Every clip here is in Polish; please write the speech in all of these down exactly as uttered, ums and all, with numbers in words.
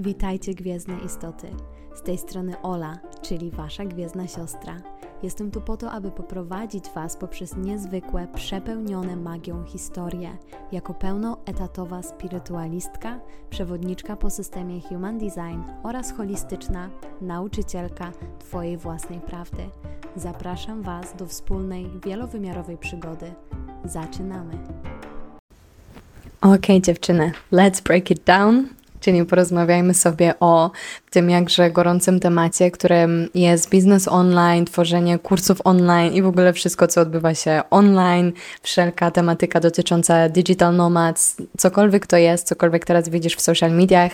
Witajcie Gwiezdne Istoty. Z tej strony Ola, czyli Wasza Gwiezdna Siostra. Jestem tu po to, aby poprowadzić Was poprzez niezwykłe, przepełnione magią historie, jako pełnoetatowa spirytualistka, przewodniczka po systemie Human Design oraz holistyczna nauczycielka Twojej własnej prawdy. Zapraszam Was do wspólnej, wielowymiarowej przygody. Zaczynamy! Okej okay, dziewczyny, let's break it down. Czyli porozmawiajmy sobie o tym jakże gorącym temacie, którym jest biznes online, tworzenie kursów online i w ogóle wszystko, co odbywa się online, wszelka tematyka dotycząca digital nomads, cokolwiek to jest, cokolwiek teraz widzisz w social mediach,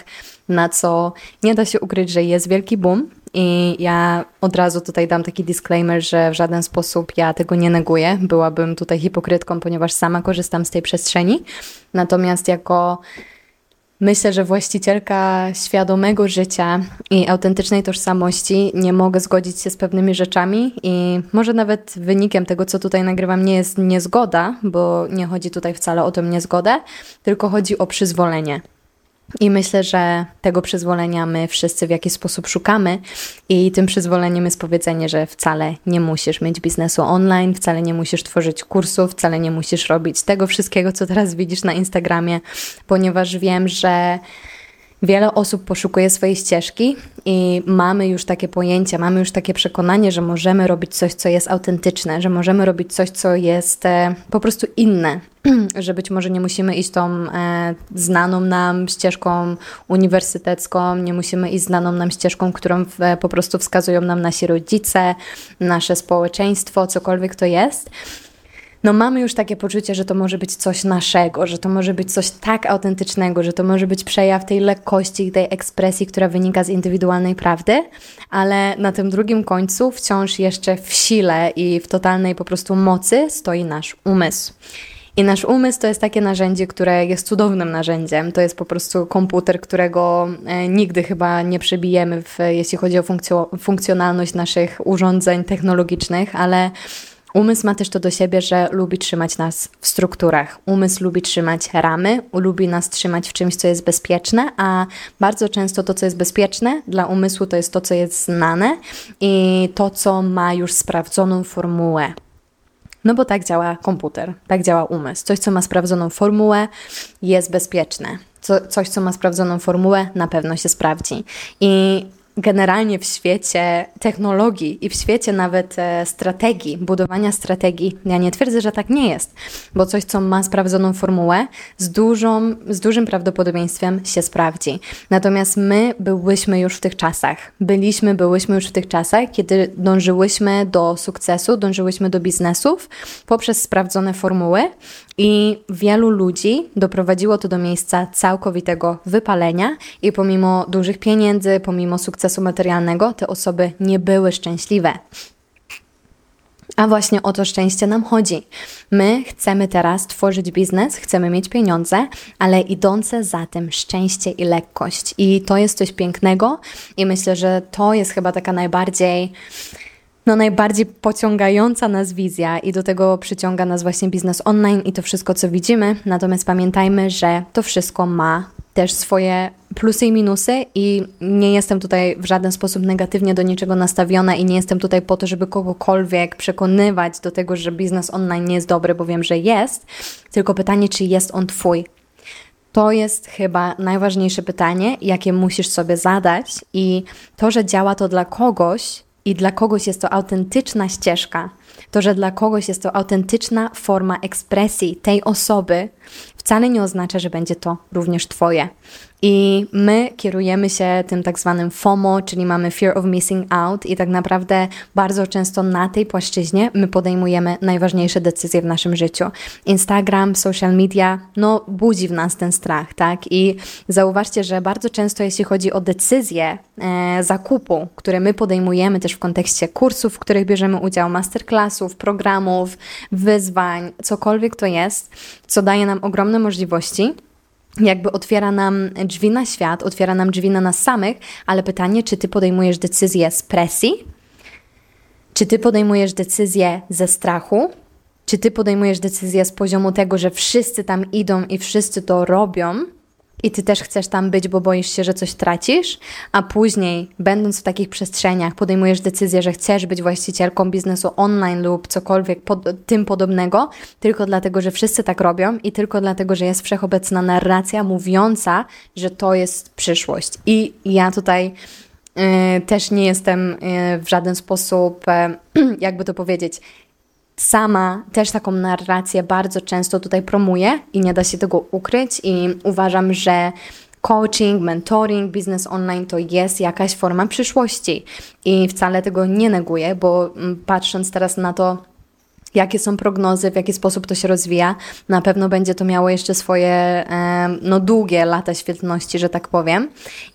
na co nie da się ukryć, że jest wielki boom. I ja od razu tutaj dam taki disclaimer, że w żaden sposób ja tego nie neguję. Byłabym tutaj hipokrytką, ponieważ sama korzystam z tej przestrzeni. Natomiast jako... Myślę, że właścicielka świadomego życia i autentycznej tożsamości nie mogę zgodzić się z pewnymi rzeczami i może nawet wynikiem tego, co tutaj nagrywam, nie jest niezgoda, bo nie chodzi tutaj wcale o tę niezgodę, tylko chodzi o przyzwolenie. I myślę, że tego przyzwolenia my wszyscy w jakiś sposób szukamy i tym przyzwoleniem jest powiedzenie, że wcale nie musisz mieć biznesu online, wcale nie musisz tworzyć kursów, wcale nie musisz robić tego wszystkiego, co teraz widzisz na Instagramie, ponieważ wiem, że wiele osób poszukuje swojej ścieżki i mamy już takie pojęcie, mamy już takie przekonanie, że możemy robić coś, co jest autentyczne, że możemy robić coś, co jest po prostu inne, że być może nie musimy iść tą e, znaną nam ścieżką uniwersytecką, nie musimy iść znaną nam ścieżką, którą w, po prostu wskazują nam nasi rodzice, nasze społeczeństwo, cokolwiek to jest. No mamy już takie poczucie, że to może być coś naszego, że to może być coś tak autentycznego, że to może być przejaw tej lekkości i tej ekspresji, która wynika z indywidualnej prawdy, ale na tym drugim końcu wciąż jeszcze w sile i w totalnej po prostu mocy stoi nasz umysł. I nasz umysł to jest takie narzędzie, które jest cudownym narzędziem. To jest po prostu komputer, którego nigdy chyba nie przebijemy, w, jeśli chodzi o funkcjo- funkcjonalność naszych urządzeń technologicznych, ale... Umysł ma też to do siebie, że lubi trzymać nas w strukturach. Umysł lubi trzymać ramy, lubi nas trzymać w czymś, co jest bezpieczne, a bardzo często to, co jest bezpieczne dla umysłu, to jest to, co jest znane i to, co ma już sprawdzoną formułę. No bo tak działa komputer, tak działa umysł. Coś, co ma sprawdzoną formułę, jest bezpieczne. Co, coś, co ma sprawdzoną formułę, na pewno się sprawdzi. I generalnie w świecie technologii i w świecie nawet strategii, budowania strategii, ja nie twierdzę, że tak nie jest, bo coś, co ma sprawdzoną formułę, z dużą, z dużym prawdopodobieństwem się sprawdzi. Natomiast my byłyśmy już w tych czasach. Byliśmy, byłyśmy już w tych czasach, kiedy dążyłyśmy do sukcesu, dążyłyśmy do biznesów poprzez sprawdzone formuły i wielu ludzi doprowadziło to do miejsca całkowitego wypalenia i pomimo dużych pieniędzy, pomimo sukcesu, materialnego, te osoby nie były szczęśliwe. A właśnie o to szczęście nam chodzi. My chcemy teraz tworzyć biznes, chcemy mieć pieniądze, ale idące za tym szczęście i lekkość. I to jest coś pięknego i myślę, że to jest chyba taka najbardziej... No najbardziej pociągająca nas wizja i do tego przyciąga nas właśnie biznes online i to wszystko, co widzimy. Natomiast pamiętajmy, że to wszystko ma też swoje plusy i minusy i nie jestem tutaj w żaden sposób negatywnie do niczego nastawiona i nie jestem tutaj po to, żeby kogokolwiek przekonywać do tego, że biznes online nie jest dobry, bo wiem, że jest. Tylko pytanie, czy jest on twój? To jest chyba najważniejsze pytanie, jakie musisz sobie zadać i to, że działa to dla kogoś, i dla kogoś jest to autentyczna ścieżka, to, że dla kogoś jest to autentyczna forma ekspresji tej osoby, wcale nie oznacza, że będzie to również Twoje. I my kierujemy się tym tak zwanym FOMO, czyli mamy fear of missing out i tak naprawdę bardzo często na tej płaszczyźnie my podejmujemy najważniejsze decyzje w naszym życiu. Instagram, social media, no budzi w nas ten strach, tak? I zauważcie, że bardzo często jeśli chodzi o decyzje e, zakupu, które my podejmujemy też w kontekście kursów, w których bierzemy udział, masterclassów, programów, wyzwań, cokolwiek to jest, co daje nam ogromne możliwości, jakby otwiera nam drzwi na świat, otwiera nam drzwi na nas samych, ale pytanie, czy ty podejmujesz decyzję z presji? Czy ty podejmujesz decyzję ze strachu? Czy ty podejmujesz decyzję z poziomu tego, że wszyscy tam idą i wszyscy to robią? i ty też chcesz tam być, bo boisz się, że coś tracisz, a później, będąc w takich przestrzeniach, podejmujesz decyzję, że chcesz być właścicielką biznesu online lub cokolwiek pod, tym podobnego, tylko dlatego, że wszyscy tak robią i tylko dlatego, że jest wszechobecna narracja mówiąca, że to jest przyszłość. I ja tutaj y, też nie jestem y, w żaden sposób, y, jakby to powiedzieć, sama też taką narrację bardzo często tutaj promuję i nie da się tego ukryć i uważam, że coaching, mentoring, biznes online to jest jakaś forma przyszłości i wcale tego nie neguję, bo patrząc teraz na to, jakie są prognozy, w jaki sposób to się rozwija, na pewno będzie to miało jeszcze swoje no, długie lata świetności, że tak powiem,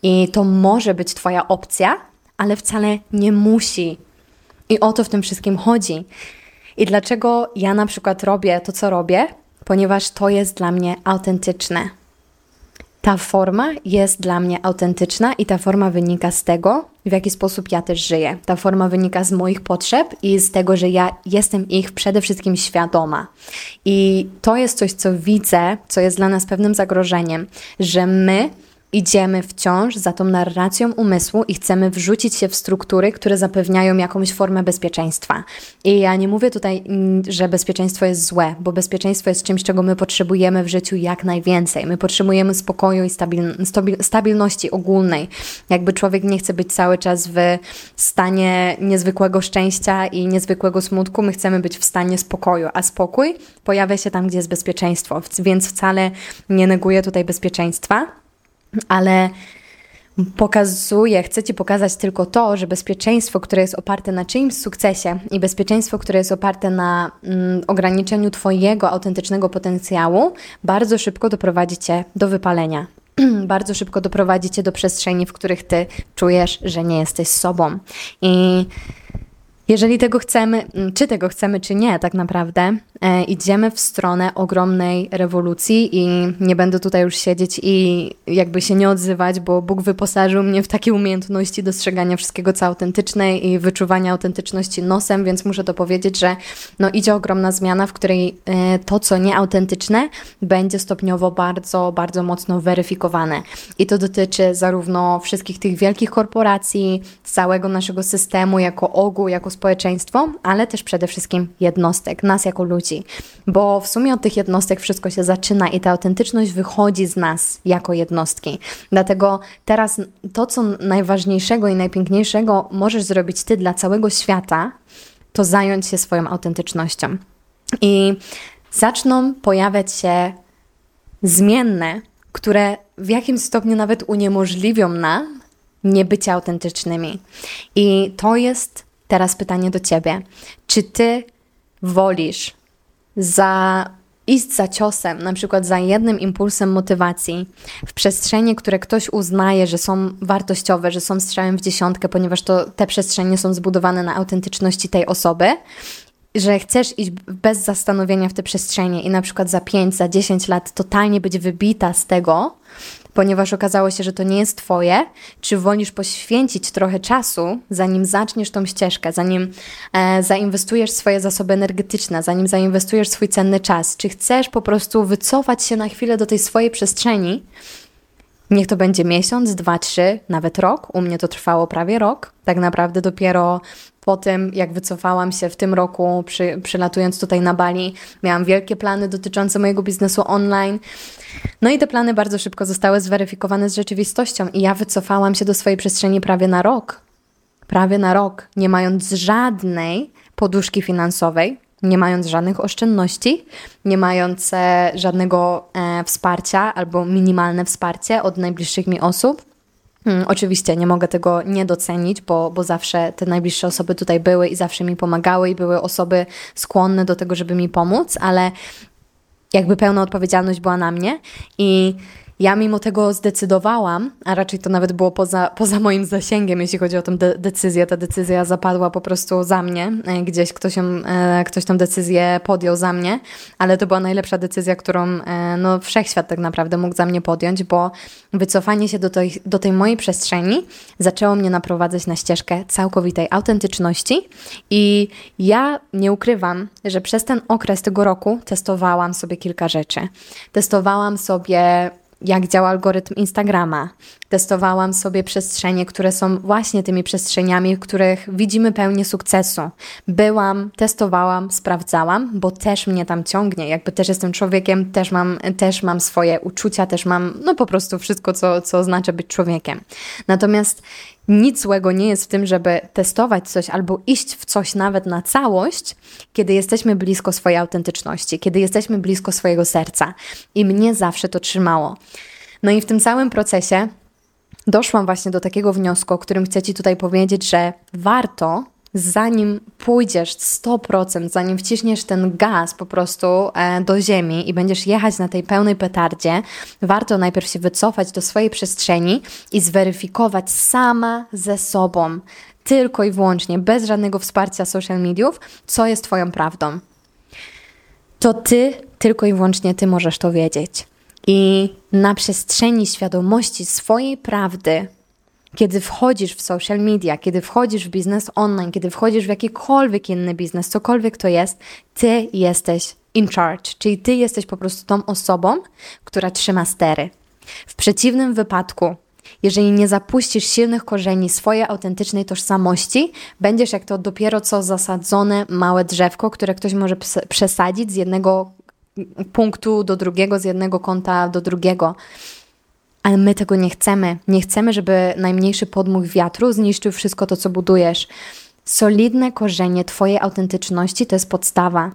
i to może być twoja opcja, ale wcale nie musi i o to w tym wszystkim chodzi. I dlaczego ja na przykład robię to, co robię? Ponieważ to jest dla mnie autentyczne. Ta forma jest dla mnie autentyczna i ta forma wynika z tego, w jaki sposób ja też żyję. Ta forma wynika z moich potrzeb i z tego, że ja jestem ich przede wszystkim świadoma. I to jest coś, co widzę, co jest dla nas pewnym zagrożeniem, że my idziemy wciąż za tą narracją umysłu i chcemy wrzucić się w struktury, które zapewniają jakąś formę bezpieczeństwa. I ja nie mówię tutaj, że bezpieczeństwo jest złe, bo bezpieczeństwo jest czymś, czego my potrzebujemy w życiu jak najwięcej. My potrzebujemy spokoju i stabil- stabil- stabilności ogólnej. Jakby człowiek nie chce być cały czas w stanie niezwykłego szczęścia i niezwykłego smutku, my chcemy być w stanie spokoju, a spokój pojawia się tam, gdzie jest bezpieczeństwo. Więc wcale nie neguję tutaj bezpieczeństwa, ale pokazuję, chcę Ci pokazać tylko to, że bezpieczeństwo, które jest oparte na czyimś sukcesie i bezpieczeństwo, które jest oparte na mm, ograniczeniu Twojego autentycznego potencjału, bardzo szybko doprowadzi Cię do wypalenia. Bardzo szybko doprowadzi Cię do przestrzeni, w których Ty czujesz, że nie jesteś sobą. I jeżeli tego chcemy, czy tego chcemy, czy nie, tak naprawdę e, idziemy w stronę ogromnej rewolucji i nie będę tutaj już siedzieć i jakby się nie odzywać, bo Bóg wyposażył mnie w takie umiejętności dostrzegania wszystkiego, co autentyczne i wyczuwania autentyczności nosem, więc muszę to powiedzieć, że no, idzie ogromna zmiana, w której e, to, co nieautentyczne, będzie stopniowo bardzo, bardzo mocno weryfikowane. I to dotyczy zarówno wszystkich tych wielkich korporacji, całego naszego systemu jako ogół, jako społeczeństwo, ale też przede wszystkim jednostek, nas jako ludzi, bo w sumie od tych jednostek wszystko się zaczyna i ta autentyczność wychodzi z nas jako jednostki. Dlatego teraz to, co najważniejszego i najpiękniejszego możesz zrobić ty dla całego świata, to zająć się swoją autentycznością. I zaczną pojawiać się zmienne, które w jakimś stopniu nawet uniemożliwią nam nie bycie autentycznymi. I to jest teraz pytanie do Ciebie. Czy Ty wolisz za, iść za ciosem, na przykład za jednym impulsem motywacji w przestrzenie, które ktoś uznaje, że są wartościowe, że są strzałem w dziesiątkę, ponieważ to, te przestrzenie są zbudowane na autentyczności tej osoby, że chcesz iść bez zastanowienia w te przestrzenie i na przykład za pięć, za dziesięć lat totalnie być wybita z tego, ponieważ okazało się, że to nie jest Twoje, czy wolisz poświęcić trochę czasu, zanim zaczniesz tą ścieżkę, zanim e, zainwestujesz swoje zasoby energetyczne, zanim zainwestujesz swój cenny czas, czy chcesz po prostu wycofać się na chwilę do tej swojej przestrzeni, niech to będzie miesiąc, dwa, trzy, nawet rok, u mnie to trwało prawie rok, tak naprawdę dopiero po tym, jak wycofałam się w tym roku, przy, przylatując tutaj na Bali, miałam wielkie plany dotyczące mojego biznesu online. No i te plany bardzo szybko zostały zweryfikowane z rzeczywistością i ja wycofałam się do swojej przestrzeni prawie na rok. Prawie na rok, nie mając żadnej poduszki finansowej, nie mając żadnych oszczędności, nie mając e, żadnego e, wsparcia albo minimalne wsparcie od najbliższych mi osób. Hmm, oczywiście nie mogę tego nie docenić, bo, bo zawsze te najbliższe osoby tutaj były i zawsze mi pomagały i były osoby skłonne do tego, żeby mi pomóc, ale jakby pełna odpowiedzialność była na mnie i ja mimo tego zdecydowałam, a raczej to nawet było poza, poza moim zasięgiem, jeśli chodzi o tę de- decyzję. Ta decyzja zapadła po prostu za mnie, gdzieś ktoś, ją, e, ktoś tą decyzję podjął za mnie, ale to była najlepsza decyzja, którą e, no, wszechświat tak naprawdę mógł za mnie podjąć, bo wycofanie się do tej, do tej mojej przestrzeni zaczęło mnie naprowadzać na ścieżkę całkowitej autentyczności i ja nie ukrywam, że przez ten okres tego roku testowałam sobie kilka rzeczy. Testowałam sobie jak działa algorytm Instagrama. Testowałam sobie przestrzenie, które są właśnie tymi przestrzeniami, w których widzimy pełnię sukcesu. Byłam, testowałam, sprawdzałam, bo też mnie tam ciągnie. Jakby też jestem człowiekiem, też mam, też mam swoje uczucia, też mam no po prostu wszystko, co, co oznacza być człowiekiem. Natomiast nic złego nie jest w tym, żeby testować coś albo iść w coś nawet na całość, kiedy jesteśmy blisko swojej autentyczności, kiedy jesteśmy blisko swojego serca. I mnie zawsze to trzymało. No i w tym całym procesie doszłam właśnie do takiego wniosku, o którym chcę Ci tutaj powiedzieć, że warto, zanim pójdziesz sto procent, zanim wciśniesz ten gaz po prostu do ziemi i będziesz jechać na tej pełnej petardzie, warto najpierw się wycofać do swojej przestrzeni i zweryfikować sama ze sobą, tylko i wyłącznie, bez żadnego wsparcia social mediów, co jest Twoją prawdą. To Ty, tylko i wyłącznie Ty możesz to wiedzieć. I na przestrzeni świadomości swojej prawdy, kiedy wchodzisz w social media, kiedy wchodzisz w biznes online, kiedy wchodzisz w jakikolwiek inny biznes, cokolwiek to jest, ty jesteś in charge, czyli ty jesteś po prostu tą osobą, która trzyma stery. W przeciwnym wypadku, jeżeli nie zapuścisz silnych korzeni swojej autentycznej tożsamości, będziesz jak to dopiero co zasadzone małe drzewko, które ktoś może ps- przesadzić z jednego punktu do drugiego, z jednego kąta do drugiego. Ale my tego nie chcemy. Nie chcemy, żeby najmniejszy podmuch wiatru zniszczył wszystko to, co budujesz. Solidne korzenie Twojej autentyczności to jest podstawa.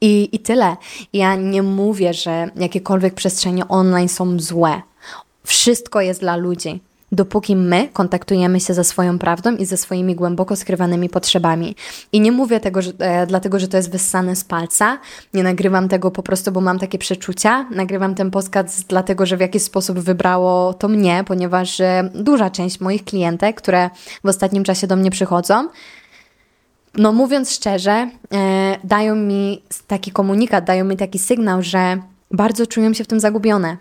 I, i tyle. Ja nie mówię, że jakiekolwiek przestrzenie online są złe. Wszystko jest dla ludzi. Dopóki my kontaktujemy się ze swoją prawdą i ze swoimi głęboko skrywanymi potrzebami. I nie mówię tego że, e, dlatego, że to jest wyssane z palca, nie nagrywam tego po prostu, bo mam takie przeczucia, nagrywam ten podcast dlatego, że w jakiś sposób wybrało to mnie, ponieważ e, duża część moich klientek, które w ostatnim czasie do mnie przychodzą, no mówiąc szczerze, e, dają mi taki komunikat, dają mi taki sygnał, że bardzo czują się w tym zagubione.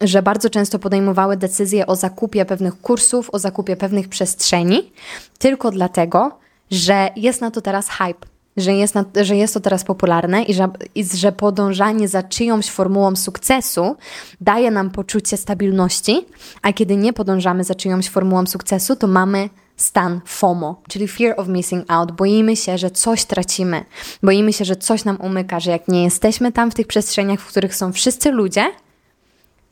Że bardzo często podejmowały decyzje o zakupie pewnych kursów, o zakupie pewnych przestrzeni, tylko dlatego, że jest na to teraz hype, że jest, na, że jest to teraz popularne i że, i że podążanie za czyjąś formułą sukcesu daje nam poczucie stabilności, a kiedy nie podążamy za czyjąś formułą sukcesu, to mamy stan FOMO, czyli fear of missing out. Boimy się, że coś tracimy, boimy się, że coś nam umyka, że jak nie jesteśmy tam w tych przestrzeniach, w których są wszyscy ludzie,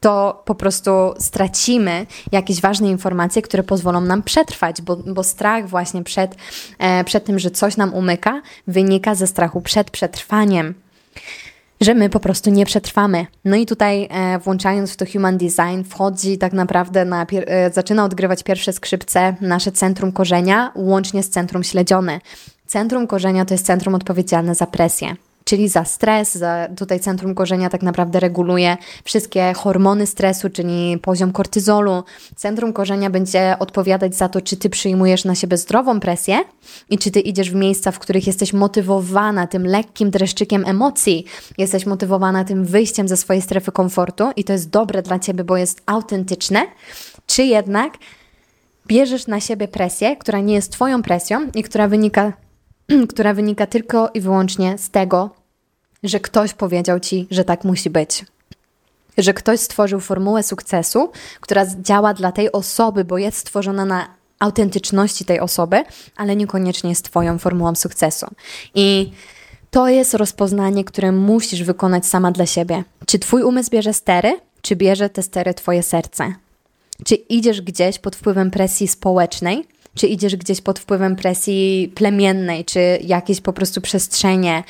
to po prostu stracimy jakieś ważne informacje, które pozwolą nam przetrwać, bo, bo strach właśnie przed, e, przed tym, że coś nam umyka, wynika ze strachu przed przetrwaniem, że my po prostu nie przetrwamy. No i tutaj e, włączając w to Human Design, wchodzi tak naprawdę, na pier- e, zaczyna odgrywać pierwsze skrzypce nasze centrum korzenia, łącznie z centrum śledzione. Centrum korzenia to jest centrum odpowiedzialne za presję. Czyli za stres, za tutaj centrum korzenia tak naprawdę reguluje wszystkie hormony stresu, czyli poziom kortyzolu. Centrum korzenia będzie odpowiadać za to, czy ty przyjmujesz na siebie zdrową presję i czy ty idziesz w miejsca, w których jesteś motywowana tym lekkim dreszczykiem emocji, jesteś motywowana tym wyjściem ze swojej strefy komfortu i to jest dobre dla ciebie, bo jest autentyczne, czy jednak bierzesz na siebie presję, która nie jest twoją presją i która wynika... która wynika tylko i wyłącznie z tego, że ktoś powiedział Ci, że tak musi być. Że ktoś stworzył formułę sukcesu, która działa dla tej osoby, bo jest stworzona na autentyczności tej osoby, ale niekoniecznie jest Twoją formułą sukcesu. I to jest rozpoznanie, które musisz wykonać sama dla siebie. Czy Twój umysł bierze stery, czy bierze te stery Twoje serce? Czy idziesz gdzieś pod wpływem presji społecznej, czy idziesz gdzieś pod wpływem presji plemiennej, czy jakieś po prostu przestrzenie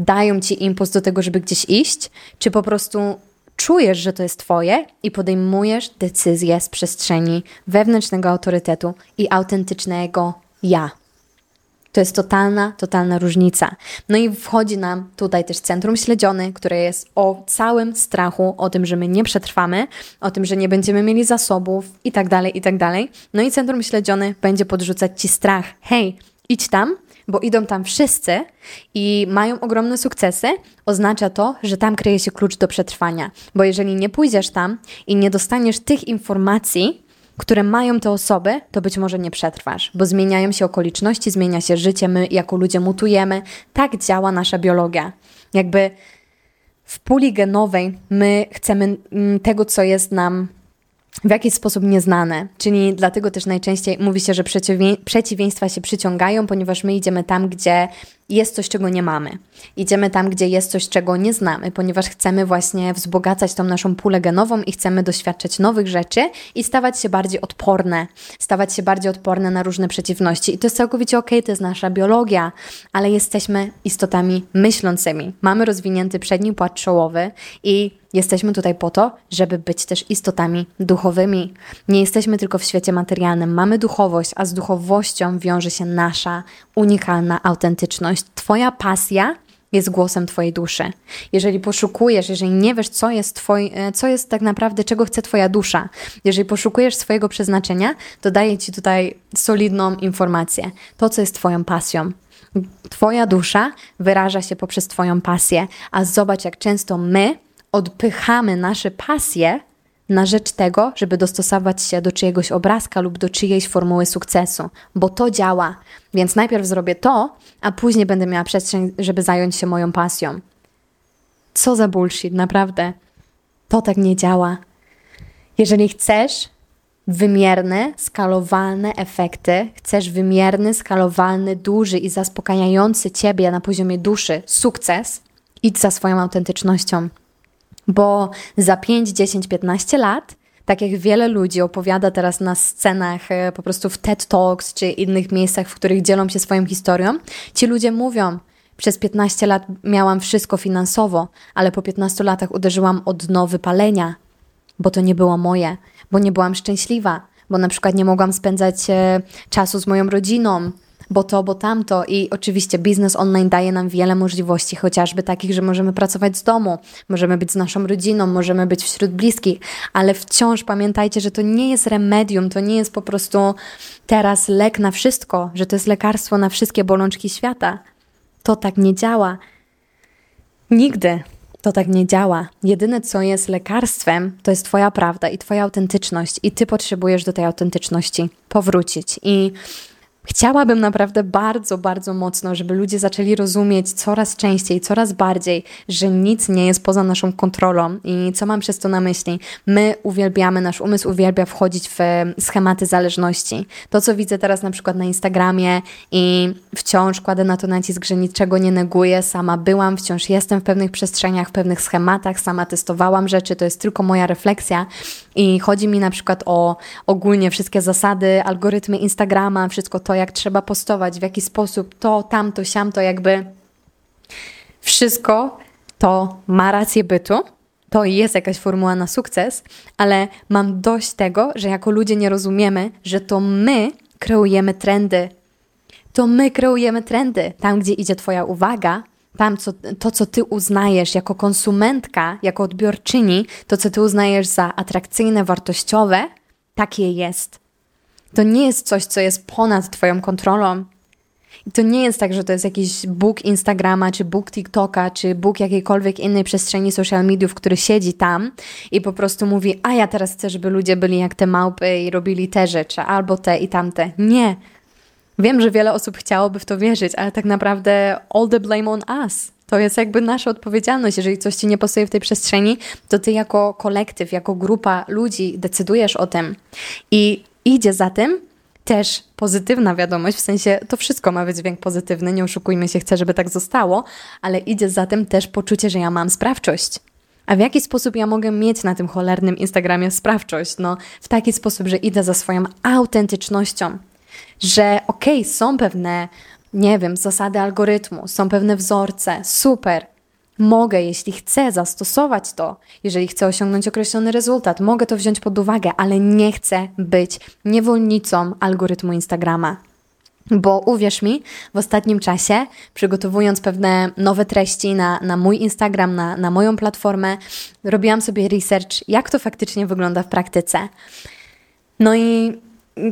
dają Ci impuls do tego, żeby gdzieś iść, czy po prostu czujesz, że to jest Twoje i podejmujesz decyzję z przestrzeni wewnętrznego autorytetu i autentycznego ja. To jest totalna, totalna różnica. No i wchodzi nam tutaj też centrum śledziony, które jest o całym strachu, o tym, że my nie przetrwamy, o tym, że nie będziemy mieli zasobów i tak dalej, i tak dalej. No i centrum śledziony będzie podrzucać Ci strach. Hej, idź tam, bo idą tam wszyscy i mają ogromne sukcesy. Oznacza to, że tam kryje się klucz do przetrwania. Bo jeżeli nie pójdziesz tam i nie dostaniesz tych informacji, które mają te osoby, to być może nie przetrwasz, bo zmieniają się okoliczności, zmienia się życie, my jako ludzie mutujemy. Tak działa nasza biologia. Jakby w puli genowej my chcemy tego, co jest nam w jakiś sposób nieznane. Czyli dlatego też najczęściej mówi się, że przeciwieństwa się przyciągają, ponieważ my idziemy tam, gdzie jest coś, czego nie mamy. Idziemy tam, gdzie jest coś, czego nie znamy, ponieważ chcemy właśnie wzbogacać tą naszą pulę genową i chcemy doświadczać nowych rzeczy i stawać się bardziej odporne, stawać się bardziej odporne na różne przeciwności. I to jest całkowicie okej, okay, to jest nasza biologia, ale jesteśmy istotami myślącymi. Mamy rozwinięty przedni płat czołowy i jesteśmy tutaj po to, żeby być też istotami duchowymi. Nie jesteśmy tylko w świecie materialnym, mamy duchowość, a z duchowością wiąże się nasza unikalna autentyczność. Twoja pasja jest głosem Twojej duszy. Jeżeli poszukujesz, jeżeli nie wiesz, co jest, twoj, co jest tak naprawdę, czego chce Twoja dusza, jeżeli poszukujesz swojego przeznaczenia, to daję Ci tutaj solidną informację. To, co jest Twoją pasją. Twoja dusza wyraża się poprzez Twoją pasję, a zobacz, jak często my odpychamy nasze pasje na rzecz tego, żeby dostosować się do czyjegoś obrazka lub do czyjejś formuły sukcesu, bo to działa. Więc najpierw zrobię to, a później będę miała przestrzeń, żeby zająć się moją pasją. Co za bullshit, naprawdę. To tak nie działa. Jeżeli chcesz wymierne, skalowalne efekty, chcesz wymierny, skalowalny, duży i zaspokajający Ciebie na poziomie duszy sukces, idź za swoją autentycznością. Bo za pięć, dziesięć, piętnaście lat, tak jak wiele ludzi opowiada teraz na scenach po prostu w TED Talks czy innych miejscach, w których dzielą się swoją historią, ci ludzie mówią, przez piętnaście lat miałam wszystko finansowo, ale po piętnastu latach uderzyłam o dno wypalenia, bo to nie było moje, bo nie byłam szczęśliwa, bo na przykład nie mogłam spędzać czasu z moją rodziną, bo to, bo tamto. I oczywiście biznes online daje nam wiele możliwości, chociażby takich, że możemy pracować z domu, możemy być z naszą rodziną, możemy być wśród bliskich, ale wciąż pamiętajcie, że to nie jest remedium, to nie jest po prostu teraz lek na wszystko, że to jest lekarstwo na wszystkie bolączki świata. To tak nie działa. Nigdy to tak nie działa. Jedyne, co jest lekarstwem, to jest Twoja prawda i Twoja autentyczność i Ty potrzebujesz do tej autentyczności powrócić. I chciałabym naprawdę bardzo, bardzo mocno, żeby ludzie zaczęli rozumieć coraz częściej, coraz bardziej, że nic nie jest poza naszą kontrolą. I co mam przez to na myśli? My uwielbiamy, nasz umysł uwielbia wchodzić w schematy zależności. To, co widzę teraz na przykład na Instagramie i wciąż kładę na to nacisk, że niczego nie neguję, sama byłam, wciąż jestem w pewnych przestrzeniach, w pewnych schematach, sama testowałam rzeczy, to jest tylko moja refleksja. I chodzi mi na przykład o ogólnie wszystkie zasady, algorytmy Instagrama, wszystko to, jak trzeba postować, w jaki sposób, to, tamto, siamto, jakby wszystko to ma rację bytu, to jest jakaś formuła na sukces, ale mam dość tego, że jako ludzie nie rozumiemy, że to my kreujemy trendy. To my kreujemy trendy. Tam, gdzie idzie Twoja uwaga, tam co, to, co Ty uznajesz jako konsumentka, jako odbiorczyni, to, co Ty uznajesz za atrakcyjne, wartościowe, takie jest. To nie jest coś, co jest ponad Twoją kontrolą. I to nie jest tak, że to jest jakiś Bóg Instagrama, czy Bóg TikToka, czy Bóg jakiejkolwiek innej przestrzeni social mediów, który siedzi tam i po prostu mówi, a ja teraz chcę, żeby ludzie byli jak te małpy i robili te rzeczy, albo te i tamte. Nie. Wiem, że wiele osób chciałoby w to wierzyć, ale tak naprawdę all the blame on us. To jest jakby nasza odpowiedzialność. Jeżeli coś Ci nie pasuje w tej przestrzeni, to Ty jako kolektyw, jako grupa ludzi decydujesz o tym. I idzie za tym też pozytywna wiadomość, w sensie to wszystko ma być dźwięk pozytywny, nie oszukujmy się, chcę, żeby tak zostało, ale idzie za tym też poczucie, że ja mam sprawczość. A w jaki sposób ja mogę mieć na tym cholernym Instagramie sprawczość? No w taki sposób, że idę za swoją autentycznością, że okej, okay, są pewne, nie wiem, zasady algorytmu, są pewne wzorce, super. Mogę, jeśli chcę, zastosować to, jeżeli chcę osiągnąć określony rezultat, mogę to wziąć pod uwagę, ale nie chcę być niewolnicą algorytmu Instagrama. Bo uwierz mi, w ostatnim czasie, przygotowując pewne nowe treści na, na mój Instagram, na, na moją platformę, robiłam sobie research, jak to faktycznie wygląda w praktyce. No i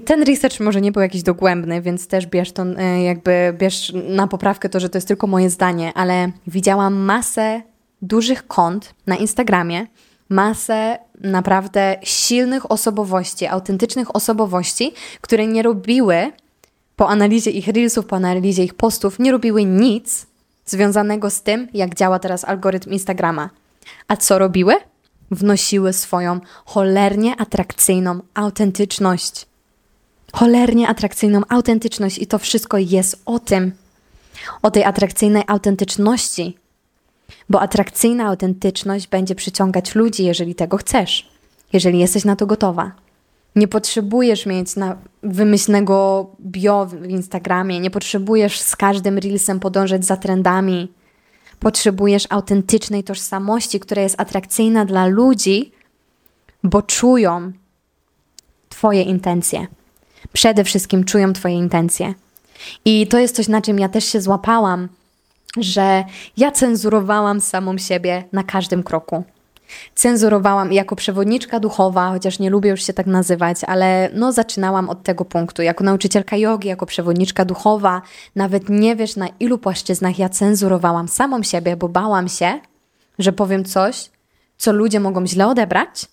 ten research może nie był jakiś dogłębny, więc też bierz, to, jakby bierz na poprawkę to, że to jest tylko moje zdanie, ale widziałam masę dużych kont na Instagramie, masę naprawdę silnych osobowości, autentycznych osobowości, które nie robiły, po analizie ich reelsów, po analizie ich postów, nie robiły nic związanego z tym, jak działa teraz algorytm Instagrama. A co robiły? Wnosiły swoją cholernie atrakcyjną autentyczność. Cholernie atrakcyjną autentyczność i to wszystko jest o tym. O tej atrakcyjnej autentyczności. Bo atrakcyjna autentyczność będzie przyciągać ludzi, jeżeli tego chcesz. Jeżeli jesteś na to gotowa. Nie potrzebujesz mieć na wymyślnego bio w Instagramie. Nie potrzebujesz z każdym reelsem podążać za trendami. Potrzebujesz autentycznej tożsamości, która jest atrakcyjna dla ludzi, bo czują twoje intencje. Przede wszystkim czują twoje intencje. I to jest coś, na czym ja też się złapałam, że ja cenzurowałam samą siebie na każdym kroku. Cenzurowałam jako przewodniczka duchowa, chociaż nie lubię już się tak nazywać, ale no zaczynałam od tego punktu. Jako nauczycielka jogi, jako przewodniczka duchowa, nawet nie wiesz na ilu płaszczyznach ja cenzurowałam samą siebie, bo bałam się, że powiem coś, co ludzie mogą źle odebrać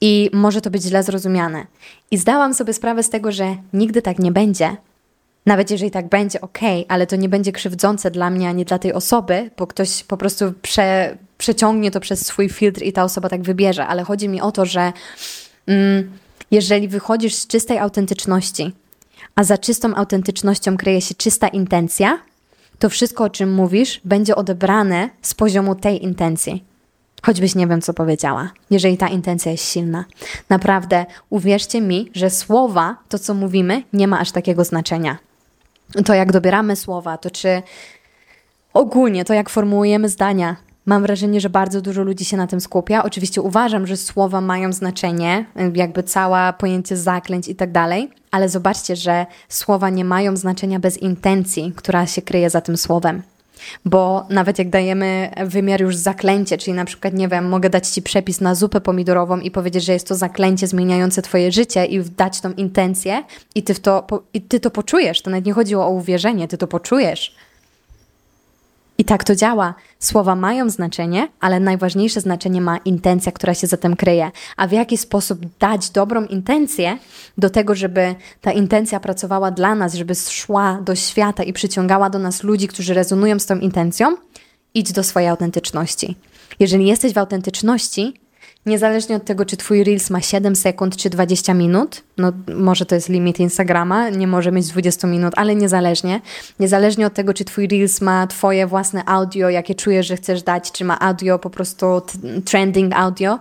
i może to być źle zrozumiane. I zdałam sobie sprawę z tego, że nigdy tak nie będzie. Nawet jeżeli tak będzie, okej, okay, ale to nie będzie krzywdzące dla mnie, ani dla tej osoby, bo ktoś po prostu prze, przeciągnie to przez swój filtr i ta osoba tak wybierze. Ale chodzi mi o to, że mm, jeżeli wychodzisz z czystej autentyczności, a za czystą autentycznością kryje się czysta intencja, to wszystko, o czym mówisz, będzie odebrane z poziomu tej intencji. Choćbyś nie wiem, co powiedziała, jeżeli ta intencja jest silna. Naprawdę, uwierzcie mi, że słowa, to co mówimy, nie ma aż takiego znaczenia. To jak dobieramy słowa, to czy ogólnie to jak formułujemy zdania. Mam wrażenie, że bardzo dużo ludzi się na tym skupia. Oczywiście uważam, że słowa mają znaczenie, jakby całe pojęcie zaklęć i tak dalej, ale zobaczcie, że słowa nie mają znaczenia bez intencji, która się kryje za tym słowem. Bo nawet jak dajemy wymiar już zaklęcie, czyli na przykład, nie wiem, mogę dać ci przepis na zupę pomidorową i powiedzieć, że jest to zaklęcie zmieniające twoje życie i dać tą intencję i ty, w to, i ty to poczujesz. To nawet nie chodziło o uwierzenie, ty to poczujesz. I tak to działa. Słowa mają znaczenie, ale najważniejsze znaczenie ma intencja, która się za tym kryje. A w jaki sposób dać dobrą intencję do tego, żeby ta intencja pracowała dla nas, żeby szła do świata i przyciągała do nas ludzi, którzy rezonują z tą intencją? Idź do swojej autentyczności. Jeżeli jesteś w autentyczności, niezależnie od tego, czy twój reels ma siedem sekund, czy dwadzieścia minut, no może to jest limit Instagrama, nie może mieć dwadzieścia minut, ale niezależnie. Niezależnie od tego, czy twój reels ma twoje własne audio, jakie czujesz, że chcesz dać, czy ma audio, po prostu trending audio.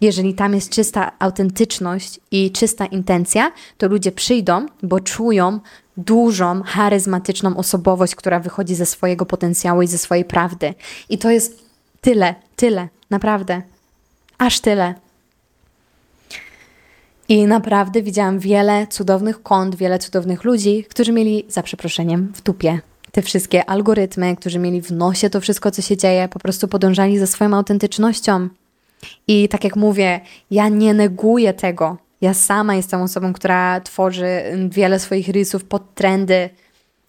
Jeżeli tam jest czysta autentyczność i czysta intencja, to ludzie przyjdą, bo czują dużą, charyzmatyczną osobowość, która wychodzi ze swojego potencjału i ze swojej prawdy. I to jest tyle, tyle, naprawdę. Aż tyle. I naprawdę widziałam wiele cudownych kont, wiele cudownych ludzi, którzy mieli, za przeproszeniem, w dupie te wszystkie algorytmy, którzy mieli w nosie to wszystko, co się dzieje, po prostu podążali za swoją autentycznością. I tak jak mówię, ja nie neguję tego. Ja sama jestem osobą, która tworzy wiele swoich rysów pod trendy.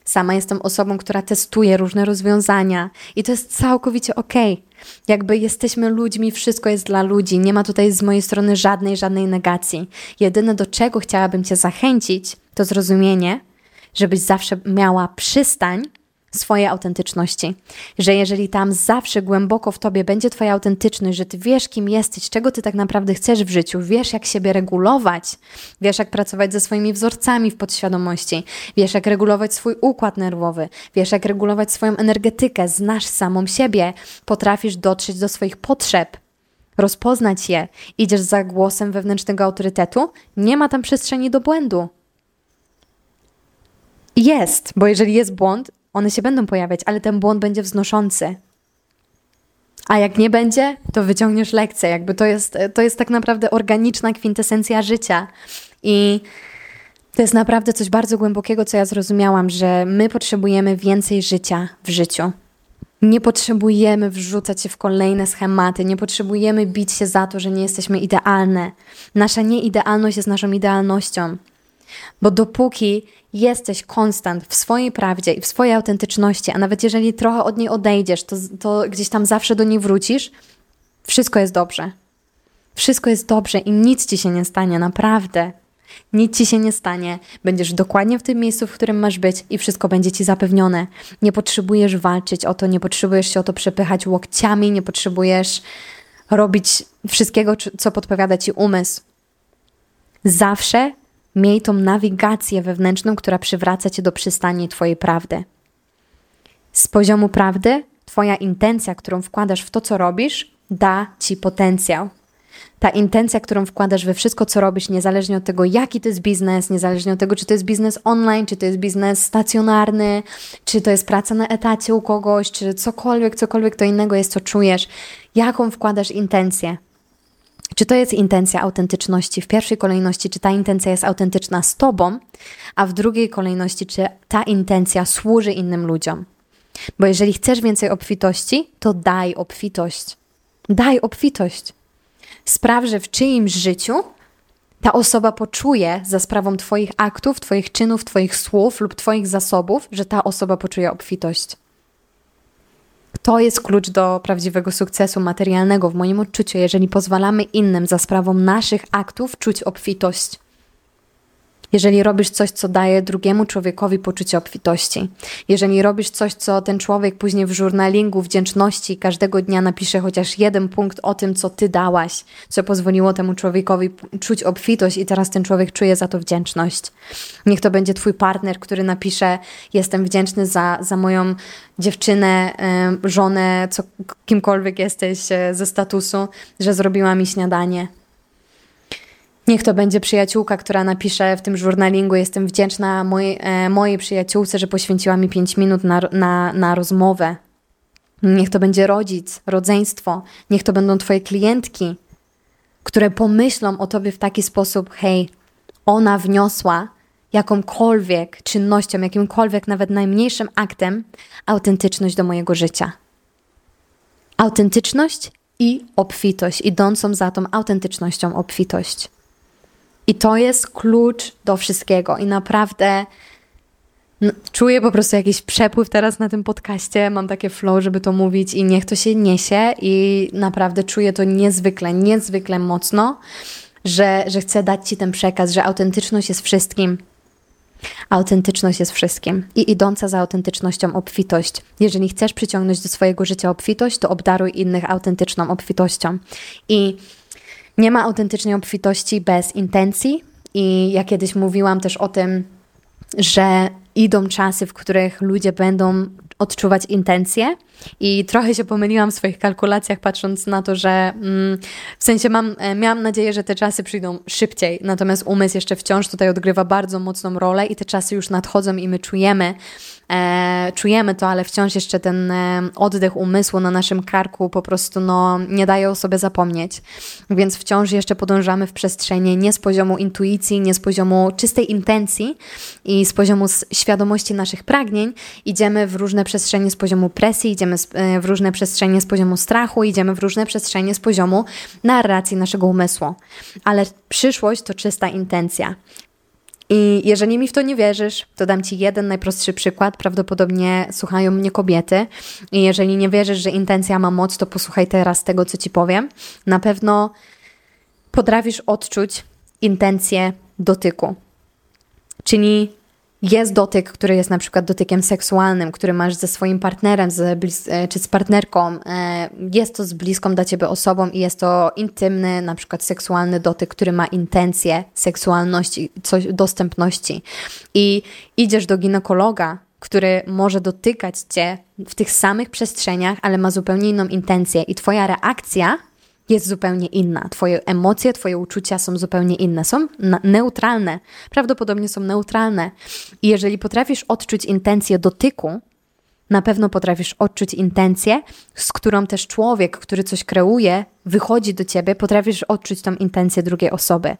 Sama jestem osobą, która testuje różne rozwiązania i to jest całkowicie okej. Jakby jesteśmy ludźmi, wszystko jest dla ludzi. Nie ma tutaj z mojej strony żadnej, żadnej negacji. Jedyne, do czego chciałabym cię zachęcić, to zrozumienie, żebyś zawsze miała przystań swojej autentyczności. Że jeżeli tam zawsze głęboko w tobie będzie twoja autentyczność, że ty wiesz, kim jesteś, czego ty tak naprawdę chcesz w życiu, wiesz, jak siebie regulować, wiesz, jak pracować ze swoimi wzorcami w podświadomości, wiesz, jak regulować swój układ nerwowy, wiesz, jak regulować swoją energetykę, znasz samą siebie, potrafisz dotrzeć do swoich potrzeb, rozpoznać je, idziesz za głosem wewnętrznego autorytetu, nie ma tam przestrzeni do błędu. Jest, bo jeżeli jest błąd, one się będą pojawiać, ale ten błąd będzie wznoszący. A jak nie będzie, to wyciągniesz lekcję. Jakby to jest, to jest tak naprawdę organiczna kwintesencja życia. I to jest naprawdę coś bardzo głębokiego, co ja zrozumiałam, że my potrzebujemy więcej życia w życiu. Nie potrzebujemy wrzucać się w kolejne schematy, nie potrzebujemy bić się za to, że nie jesteśmy idealne. Nasza nieidealność jest naszą idealnością. Bo dopóki jesteś konstant w swojej prawdzie i w swojej autentyczności, a nawet jeżeli trochę od niej odejdziesz, to, to gdzieś tam zawsze do niej wrócisz, wszystko jest dobrze. Wszystko jest dobrze i nic ci się nie stanie, naprawdę. Nic ci się nie stanie, będziesz dokładnie w tym miejscu, w którym masz być i wszystko będzie ci zapewnione. Nie potrzebujesz walczyć o to, nie potrzebujesz się o to przepychać łokciami, nie potrzebujesz robić wszystkiego, co podpowiada ci umysł. Zawsze miej tą nawigację wewnętrzną, która przywraca cię do przystani twojej prawdy. Z poziomu prawdy twoja intencja, którą wkładasz w to, co robisz, da ci potencjał. Ta intencja, którą wkładasz we wszystko, co robisz, niezależnie od tego, jaki to jest biznes, niezależnie od tego, czy to jest biznes online, czy to jest biznes stacjonarny, czy to jest praca na etacie u kogoś, czy cokolwiek, cokolwiek to innego jest, co czujesz, jaką wkładasz intencję. Czy to jest intencja autentyczności w pierwszej kolejności, czy ta intencja jest autentyczna z tobą, a w drugiej kolejności, czy ta intencja służy innym ludziom. Bo jeżeli chcesz więcej obfitości, to daj obfitość. Daj obfitość. Spraw, że w czyimś życiu ta osoba poczuje za sprawą twoich aktów, twoich czynów, twoich słów lub twoich zasobów, że ta osoba poczuje obfitość. To jest klucz do prawdziwego sukcesu materialnego w moim odczuciu, jeżeli pozwalamy innym za sprawą naszych aktów czuć obfitość. Jeżeli robisz coś, co daje drugiemu człowiekowi poczucie obfitości. Jeżeli robisz coś, co ten człowiek później w żurnalingu wdzięczności każdego dnia napisze chociaż jeden punkt o tym, co ty dałaś, co pozwoliło temu człowiekowi czuć obfitość i teraz ten człowiek czuje za to wdzięczność. Niech to będzie twój partner, który napisze: jestem wdzięczny za, za moją dziewczynę, żonę, co, kimkolwiek jesteś ze statusu, że zrobiła mi śniadanie. Niech to będzie przyjaciółka, która napisze w tym żurnalingu: jestem wdzięczna mojej, e, mojej przyjaciółce, że poświęciła mi pięć minut na, na, na rozmowę. Niech to będzie rodzic, rodzeństwo. Niech to będą twoje klientki, które pomyślą o tobie w taki sposób: hej, ona wniosła jakąkolwiek czynnością, jakimkolwiek nawet najmniejszym aktem autentyczność do mojego życia. Autentyczność i obfitość, idącą za tą autentycznością obfitość. I to jest klucz do wszystkiego. I naprawdę no, czuję po prostu jakiś przepływ teraz na tym podcaście. Mam takie flow, żeby to mówić i niech to się niesie. I naprawdę czuję to niezwykle, niezwykle mocno, że, że chcę dać ci ten przekaz, że autentyczność jest wszystkim. Autentyczność jest wszystkim. I idąca za autentycznością obfitość. Jeżeli chcesz przyciągnąć do swojego życia obfitość, to obdaruj innych autentyczną obfitością. I nie ma autentycznej obfitości bez intencji i ja kiedyś mówiłam też o tym, że idą czasy, w których ludzie będą odczuwać intencje i trochę się pomyliłam w swoich kalkulacjach, patrząc na to, że mm, w sensie mam, miałam nadzieję, że te czasy przyjdą szybciej, natomiast umysł jeszcze wciąż tutaj odgrywa bardzo mocną rolę i te czasy już nadchodzą i my czujemy, e, czujemy to, ale wciąż jeszcze ten e, oddech umysłu na naszym karku po prostu no, nie daje o sobie zapomnieć, więc wciąż jeszcze podążamy w przestrzeni nie z poziomu intuicji, nie z poziomu czystej intencji i z poziomu świadomości naszych pragnień, idziemy w różne przestrzenie z poziomu presji, idziemy w różne przestrzenie z poziomu strachu, idziemy w różne przestrzenie z poziomu narracji naszego umysłu. Ale przyszłość to czysta intencja. I jeżeli mi w to nie wierzysz, to dam ci jeden najprostszy przykład. Prawdopodobnie słuchają mnie kobiety. I jeżeli nie wierzysz, że intencja ma moc, to posłuchaj teraz tego, co ci powiem. Na pewno potrafisz odczuć intencję dotyku. Czyli jest dotyk, który jest na przykład dotykiem seksualnym, który masz ze swoim partnerem z blis- czy z partnerką. Jest to z bliską dla ciebie osobą i jest to intymny, na przykład seksualny dotyk, który ma intencję seksualności, coś, dostępności. I idziesz do ginekologa, który może dotykać cię w tych samych przestrzeniach, ale ma zupełnie inną intencję i twoja reakcja jest zupełnie inna. Twoje emocje, twoje uczucia są zupełnie inne. Są na- neutralne. Prawdopodobnie są neutralne. I jeżeli potrafisz odczuć intencję dotyku, na pewno potrafisz odczuć intencję, z którą też człowiek, który coś kreuje, wychodzi do ciebie, potrafisz odczuć tą intencję drugiej osoby.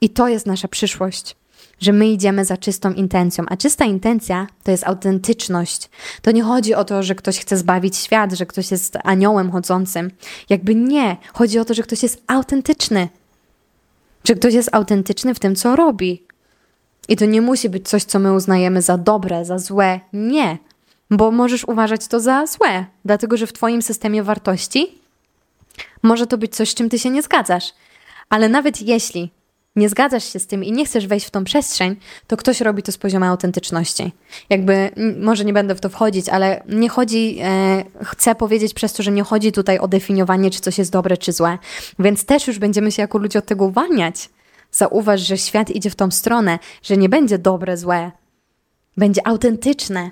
I to jest nasza przyszłość, że my idziemy za czystą intencją, a czysta intencja to jest autentyczność. To nie chodzi o to, że ktoś chce zbawić świat, że ktoś jest aniołem chodzącym. Jakby nie. Chodzi o to, że ktoś jest autentyczny. Że ktoś jest autentyczny w tym, co robi. I to nie musi być coś, co my uznajemy za dobre, za złe. Nie. Bo możesz uważać to za złe. Dlatego, że w twoim systemie wartości może to być coś, z czym ty się nie zgadzasz. Ale nawet jeśli nie zgadzasz się z tym i nie chcesz wejść w tą przestrzeń, to ktoś robi to z poziomu autentyczności. Jakby, może nie będę w to wchodzić, ale nie chodzi, e, chcę powiedzieć przez to, że nie chodzi tutaj o definiowanie, czy coś jest dobre, czy złe. Więc też już będziemy się jako ludzie od tego uwalniać. Zauważ, że świat idzie w tą stronę, że nie będzie dobre, złe. Będzie autentyczne.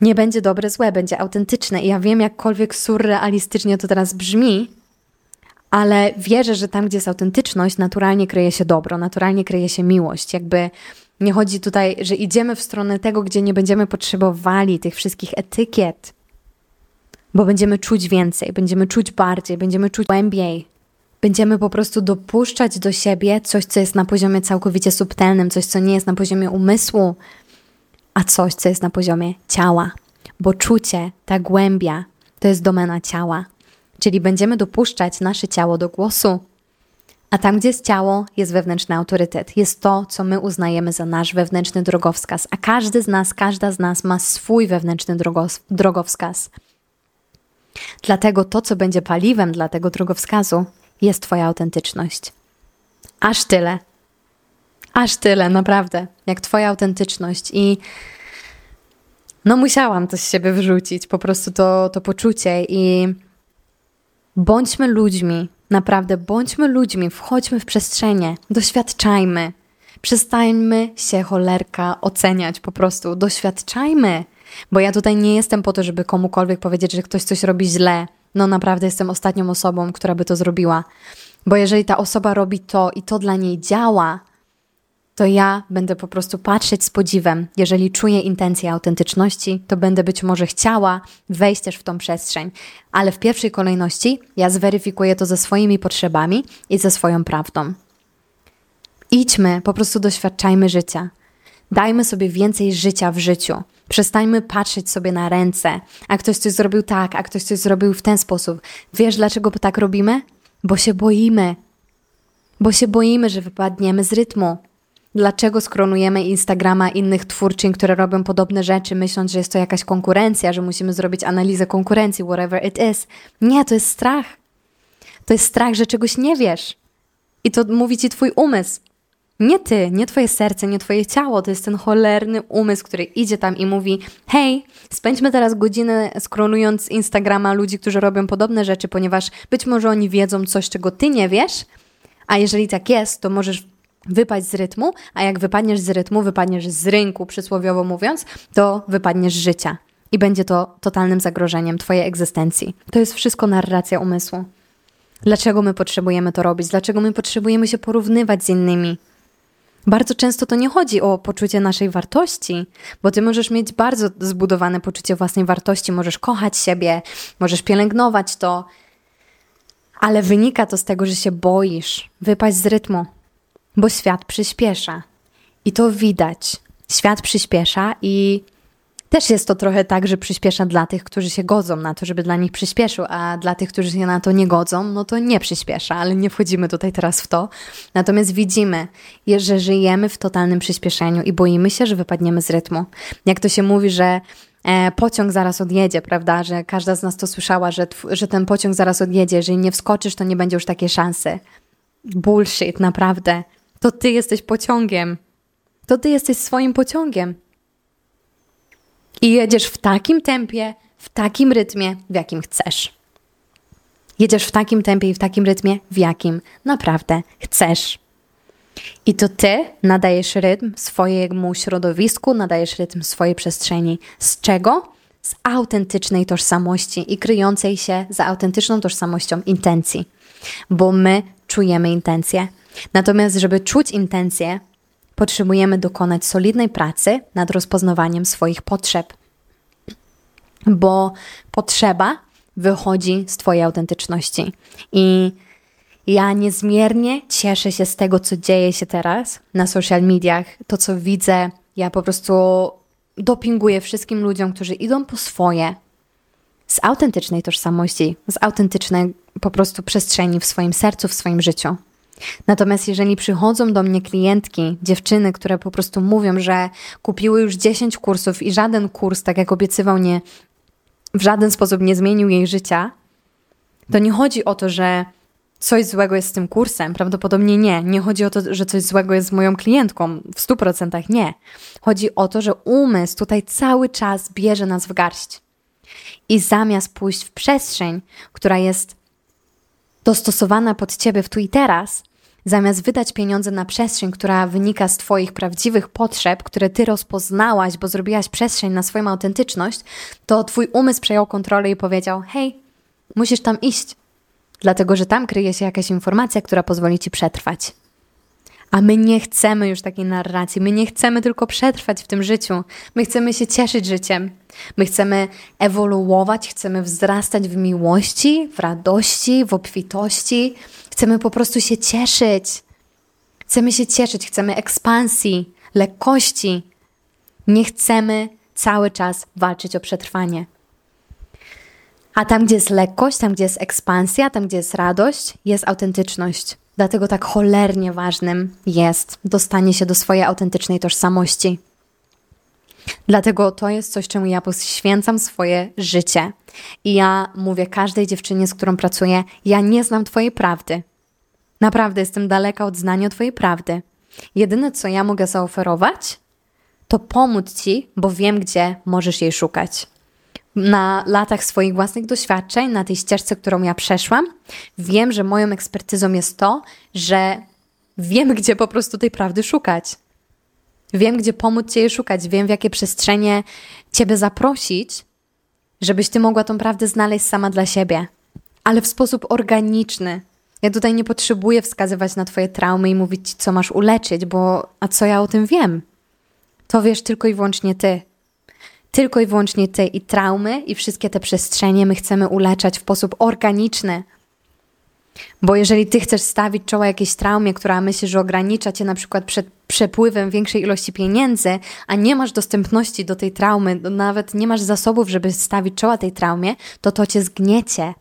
Nie będzie dobre, złe, będzie autentyczne. I ja wiem, jakkolwiek surrealistycznie to teraz brzmi, ale wierzę, że tam, gdzie jest autentyczność, naturalnie kryje się dobro, naturalnie kryje się miłość. Jakby nie chodzi tutaj, że idziemy w stronę tego, gdzie nie będziemy potrzebowali tych wszystkich etykiet, bo będziemy czuć więcej, będziemy czuć bardziej, będziemy czuć głębiej. Będziemy po prostu dopuszczać do siebie coś, co jest na poziomie całkowicie subtelnym, coś, co nie jest na poziomie umysłu, a coś, co jest na poziomie ciała. Bo czucie, ta głębia, to jest domena ciała. Czyli będziemy dopuszczać nasze ciało do głosu. A tam, gdzie jest ciało, jest wewnętrzny autorytet. Jest to, co my uznajemy za nasz wewnętrzny drogowskaz. A każdy z nas, każda z nas ma swój wewnętrzny drogos- drogowskaz. Dlatego to, co będzie paliwem dla tego drogowskazu, jest twoja autentyczność. Aż tyle. Aż tyle, naprawdę. Jak twoja autentyczność i... No musiałam to z siebie wyrzucić, po prostu to, to poczucie i... Bądźmy ludźmi, naprawdę bądźmy ludźmi, wchodźmy w przestrzenie, doświadczajmy, przestańmy się cholerka oceniać po prostu, doświadczajmy, bo ja tutaj nie jestem po to, żeby komukolwiek powiedzieć, że ktoś coś robi źle, no naprawdę jestem ostatnią osobą, która by to zrobiła, bo jeżeli ta osoba robi to i to dla niej działa, to ja będę po prostu patrzeć z podziwem. Jeżeli czuję intencję autentyczności, to będę być może chciała wejść też w tą przestrzeń. Ale w pierwszej kolejności ja zweryfikuję to ze swoimi potrzebami i ze swoją prawdą. Idźmy, po prostu doświadczajmy życia. Dajmy sobie więcej życia w życiu. Przestańmy patrzeć sobie na ręce. A ktoś coś zrobił tak, a ktoś coś zrobił w ten sposób. Wiesz, dlaczego tak robimy? Bo się boimy. Bo się boimy, że wypadniemy z rytmu. Dlaczego skronujemy Instagrama innych twórczyń, które robią podobne rzeczy, myśląc, że jest to jakaś konkurencja, że musimy zrobić analizę konkurencji, whatever it is. Nie, to jest strach. To jest strach, że czegoś nie wiesz. I to mówi ci twój umysł. Nie ty, nie twoje serce, nie twoje ciało. To jest ten cholerny umysł, który idzie tam i mówi: hej, spędźmy teraz godzinę skronując Instagrama ludzi, którzy robią podobne rzeczy, ponieważ być może oni wiedzą coś, czego ty nie wiesz, a jeżeli tak jest, to możesz wypaść z rytmu, a jak wypadniesz z rytmu, wypadniesz z rynku, przysłowiowo mówiąc, to wypadniesz z życia i będzie to totalnym zagrożeniem twojej egzystencji. To jest wszystko narracja umysłu. Dlaczego my potrzebujemy to robić? Dlaczego my potrzebujemy się porównywać z innymi? Bardzo często to nie chodzi o poczucie naszej wartości, bo ty możesz mieć bardzo zbudowane poczucie własnej wartości, możesz kochać siebie, możesz pielęgnować to, ale wynika to z tego, że się boisz wypaść z rytmu. Bo świat przyspiesza i to widać. Świat przyspiesza i też jest to trochę tak, że przyspiesza dla tych, którzy się godzą na to, żeby dla nich przyspieszył, a dla tych, którzy się na to nie godzą, no to nie przyspiesza, ale nie wchodzimy tutaj teraz w to. Natomiast widzimy, że żyjemy w totalnym przyspieszeniu i boimy się, że wypadniemy z rytmu. Jak to się mówi, że pociąg zaraz odjedzie, prawda? Że każda z nas to słyszała, że, że ten pociąg zaraz odjedzie, jeżeli nie wskoczysz, to nie będzie już takiej szansy. Bullshit, naprawdę. To ty jesteś pociągiem. To ty jesteś swoim pociągiem. I jedziesz w takim tempie, w takim rytmie, w jakim chcesz. Jedziesz w takim tempie i w takim rytmie, w jakim naprawdę chcesz. I to ty nadajesz rytm swojemu środowisku, nadajesz rytm swojej przestrzeni. Z czego? Z autentycznej tożsamości i kryjącej się za autentyczną tożsamością intencji. Bo my czujemy intencje. Natomiast, żeby czuć intencje, potrzebujemy dokonać solidnej pracy nad rozpoznawaniem swoich potrzeb. Bo potrzeba wychodzi z twojej autentyczności. I ja niezmiernie cieszę się z tego, co dzieje się teraz na social mediach. To, co widzę, ja po prostu dopinguję wszystkim ludziom, którzy idą po swoje z autentycznej tożsamości, z autentycznej po prostu przestrzeni w swoim sercu, w swoim życiu. Natomiast jeżeli przychodzą do mnie klientki, dziewczyny, które po prostu mówią, że kupiły już dziesięć kursów i żaden kurs, tak jak obiecywał, nie, w żaden sposób nie zmienił jej życia, to nie chodzi o to, że coś złego jest z tym kursem. Prawdopodobnie nie. Nie chodzi o to, że coś złego jest z moją klientką. W stu procentach nie. Chodzi o to, że umysł tutaj cały czas bierze nas w garść. I zamiast pójść w przestrzeń, która jest dostosowana pod Ciebie w tu i teraz, zamiast wydać pieniądze na przestrzeń, która wynika z Twoich prawdziwych potrzeb, które Ty rozpoznałaś, bo zrobiłaś przestrzeń na swoją autentyczność, to Twój umysł przejął kontrolę i powiedział: hej, musisz tam iść, dlatego że tam kryje się jakaś informacja, która pozwoli Ci przetrwać. A my nie chcemy już takiej narracji, my nie chcemy tylko przetrwać w tym życiu, my chcemy się cieszyć życiem, my chcemy ewoluować, chcemy wzrastać w miłości, w radości, w obfitości, chcemy po prostu się cieszyć, chcemy się cieszyć, chcemy ekspansji, lekkości, nie chcemy cały czas walczyć o przetrwanie. A tam, gdzie jest lekkość, tam, gdzie jest ekspansja, tam, gdzie jest radość, jest autentyczność. Dlatego tak cholernie ważnym jest dostanie się do swojej autentycznej tożsamości. Dlatego to jest coś, czemu ja poświęcam swoje życie. I ja mówię każdej dziewczynie, z którą pracuję, ja nie znam Twojej prawdy. Naprawdę jestem daleka od znania Twojej prawdy. Jedyne, co ja mogę zaoferować, to pomóc Ci, bo wiem, gdzie możesz jej szukać. Na latach swoich własnych doświadczeń, na tej ścieżce, którą ja przeszłam, wiem, że moją ekspertyzą jest to, że wiem, gdzie po prostu tej prawdy szukać. Wiem, gdzie pomóc Cię jej szukać, wiem, w jakie przestrzenie Ciebie zaprosić, żebyś Ty mogła tą prawdę znaleźć sama dla siebie, ale w sposób organiczny. Ja tutaj nie potrzebuję wskazywać na Twoje traumy i mówić Ci, co masz uleczyć, bo a co ja o tym wiem? To wiesz tylko i wyłącznie Ty. Tylko i wyłącznie Ty i traumy i wszystkie te przestrzenie my chcemy uleczać w sposób organiczny. Bo jeżeli Ty chcesz stawić czoła jakiejś traumie, która myśli, że ogranicza Cię na przykład przed przepływem większej ilości pieniędzy, a nie masz dostępności do tej traumy, nawet nie masz zasobów, żeby stawić czoła tej traumie, to to Cię zgniecie.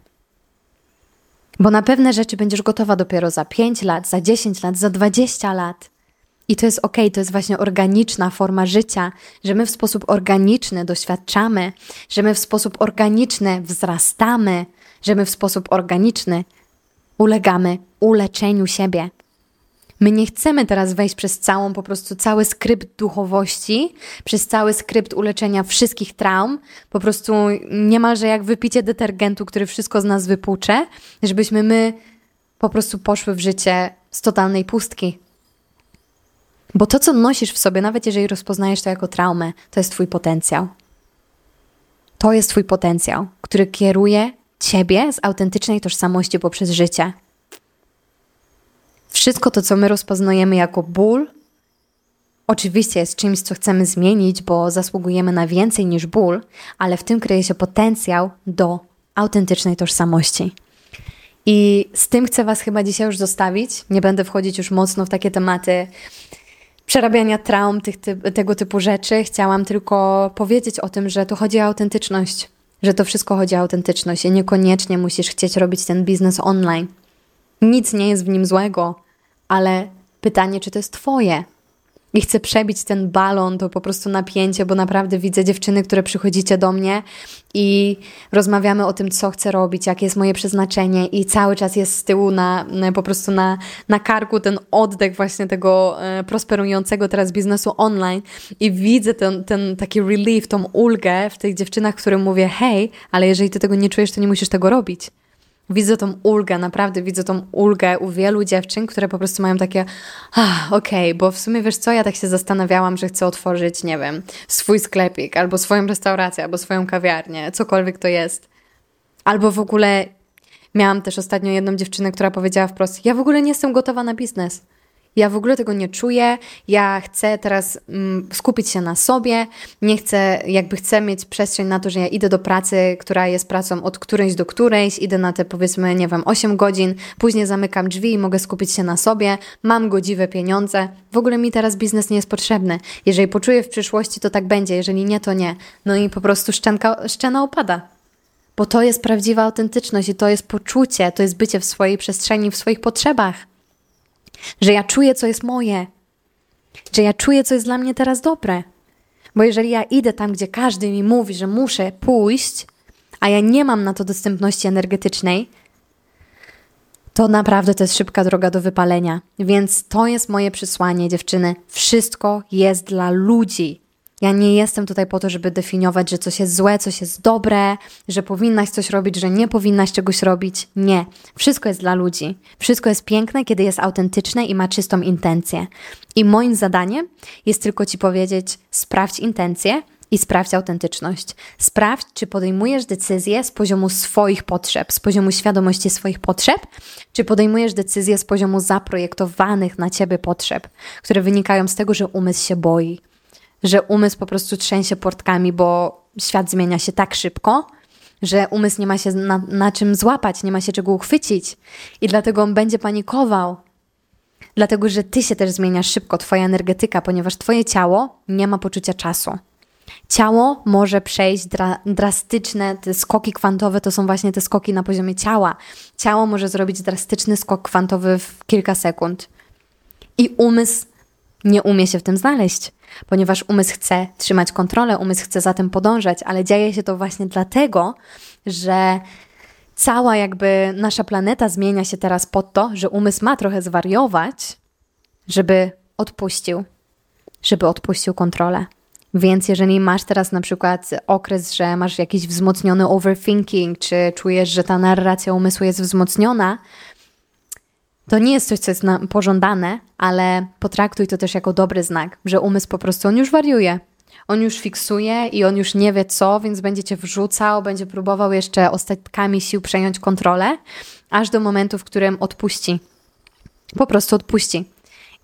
Bo na pewne rzeczy będziesz gotowa dopiero za pięć lat, za dziesięć lat, za dwadzieścia lat. I to jest okej, to jest właśnie organiczna forma życia, że my w sposób organiczny doświadczamy, że my w sposób organiczny wzrastamy, że my w sposób organiczny ulegamy uleczeniu siebie. My nie chcemy teraz wejść przez całą, po prostu cały skrypt duchowości, przez cały skrypt uleczenia wszystkich traum, po prostu niemalże jak wypicie detergentu, który wszystko z nas wypłucze, żebyśmy my po prostu poszły w życie z totalnej pustki. Bo to, co nosisz w sobie, nawet jeżeli rozpoznajesz to jako traumę, to jest Twój potencjał. To jest Twój potencjał, który kieruje Ciebie z autentycznej tożsamości poprzez życie. Wszystko to, co my rozpoznajemy jako ból, oczywiście jest czymś, co chcemy zmienić, bo zasługujemy na więcej niż ból, ale w tym kryje się potencjał do autentycznej tożsamości. I z tym chcę Was chyba dzisiaj już zostawić. Nie będę wchodzić już mocno w takie tematy przerabiania traum, tych typ, tego typu rzeczy. Chciałam tylko powiedzieć o tym, że to chodzi o autentyczność. Że to wszystko chodzi o autentyczność i niekoniecznie musisz chcieć robić ten biznes online. Nic nie jest w nim złego, ale pytanie, czy to jest Twoje? I chcę przebić ten balon, to po prostu napięcie, bo naprawdę widzę dziewczyny, które przychodzicie do mnie i rozmawiamy o tym, co chcę robić, jakie jest moje przeznaczenie i cały czas jest z tyłu na, na, po prostu na, na karku ten oddech właśnie tego e, prosperującego teraz biznesu online i widzę ten, ten taki relief, tą ulgę w tych dziewczynach, którym mówię: hej, ale jeżeli Ty tego nie czujesz, to nie musisz tego robić. Widzę tą ulgę, naprawdę widzę tą ulgę u wielu dziewczyn, które po prostu mają takie ah, okej, okay, bo w sumie wiesz co, ja tak się zastanawiałam, że chcę otworzyć, nie wiem, swój sklepik, albo swoją restaurację, albo swoją kawiarnię, cokolwiek to jest. Albo w ogóle miałam też ostatnio jedną dziewczynę, która powiedziała wprost: ja w ogóle nie jestem gotowa na biznes. Ja w ogóle tego nie czuję, ja chcę teraz mm, skupić się na sobie, nie chcę, jakby chcę mieć przestrzeń na to, że ja idę do pracy, która jest pracą od którejś do którejś, idę na te powiedzmy, nie wiem, osiem godzin, później zamykam drzwi i mogę skupić się na sobie, mam godziwe pieniądze, w ogóle mi teraz biznes nie jest potrzebny, jeżeli poczuję w przyszłości, to tak będzie, jeżeli nie, to nie. No i po prostu szczęka, szczena opada. Bo to jest prawdziwa autentyczność i to jest poczucie, to jest bycie w swojej przestrzeni, w swoich potrzebach. Że ja czuję, co jest moje. Że ja czuję, co jest dla mnie teraz dobre. Bo jeżeli ja idę tam, gdzie każdy mi mówi, że muszę pójść, a ja nie mam na to dostępności energetycznej, to naprawdę to jest szybka droga do wypalenia. Więc to jest moje przesłanie, dziewczyny. Wszystko jest dla ludzi. Ja nie jestem tutaj po to, żeby definiować, że coś jest złe, coś jest dobre, że powinnaś coś robić, że nie powinnaś czegoś robić. Nie. Wszystko jest dla ludzi. Wszystko jest piękne, kiedy jest autentyczne i ma czystą intencję. I moim zadaniem jest tylko Ci powiedzieć, sprawdź intencję i sprawdź autentyczność. Sprawdź, czy podejmujesz decyzję z poziomu swoich potrzeb, z poziomu świadomości swoich potrzeb, czy podejmujesz decyzję z poziomu zaprojektowanych na Ciebie potrzeb, które wynikają z tego, że umysł się boi. Że umysł po prostu trzęsie portkami, bo świat zmienia się tak szybko, że umysł nie ma się na, na czym złapać, nie ma się czego uchwycić i dlatego on będzie panikował. Dlatego, że ty się też zmieniasz szybko, twoja energetyka, ponieważ twoje ciało nie ma poczucia czasu. Ciało może przejść dra- drastyczne, te skoki kwantowe to są właśnie te skoki na poziomie ciała. Ciało może zrobić drastyczny skok kwantowy w kilka sekund i umysł nie umie się w tym znaleźć. Ponieważ umysł chce trzymać kontrolę, umysł chce za tym podążać, ale dzieje się to właśnie dlatego, że cała jakby nasza planeta zmienia się teraz pod to, że umysł ma trochę zwariować, żeby odpuścił, żeby odpuścił kontrolę. Więc jeżeli masz teraz na przykład okres, że masz jakiś wzmocniony overthinking, czy czujesz, że ta narracja umysłu jest wzmocniona, to nie jest coś, co jest nam pożądane, ale potraktuj to też jako dobry znak, że umysł po prostu, on już wariuje, on już fiksuje i on już nie wie co, więc będzie cię wrzucał, będzie próbował jeszcze ostatkami sił przejąć kontrolę, aż do momentu, w którym odpuści. Po prostu odpuści.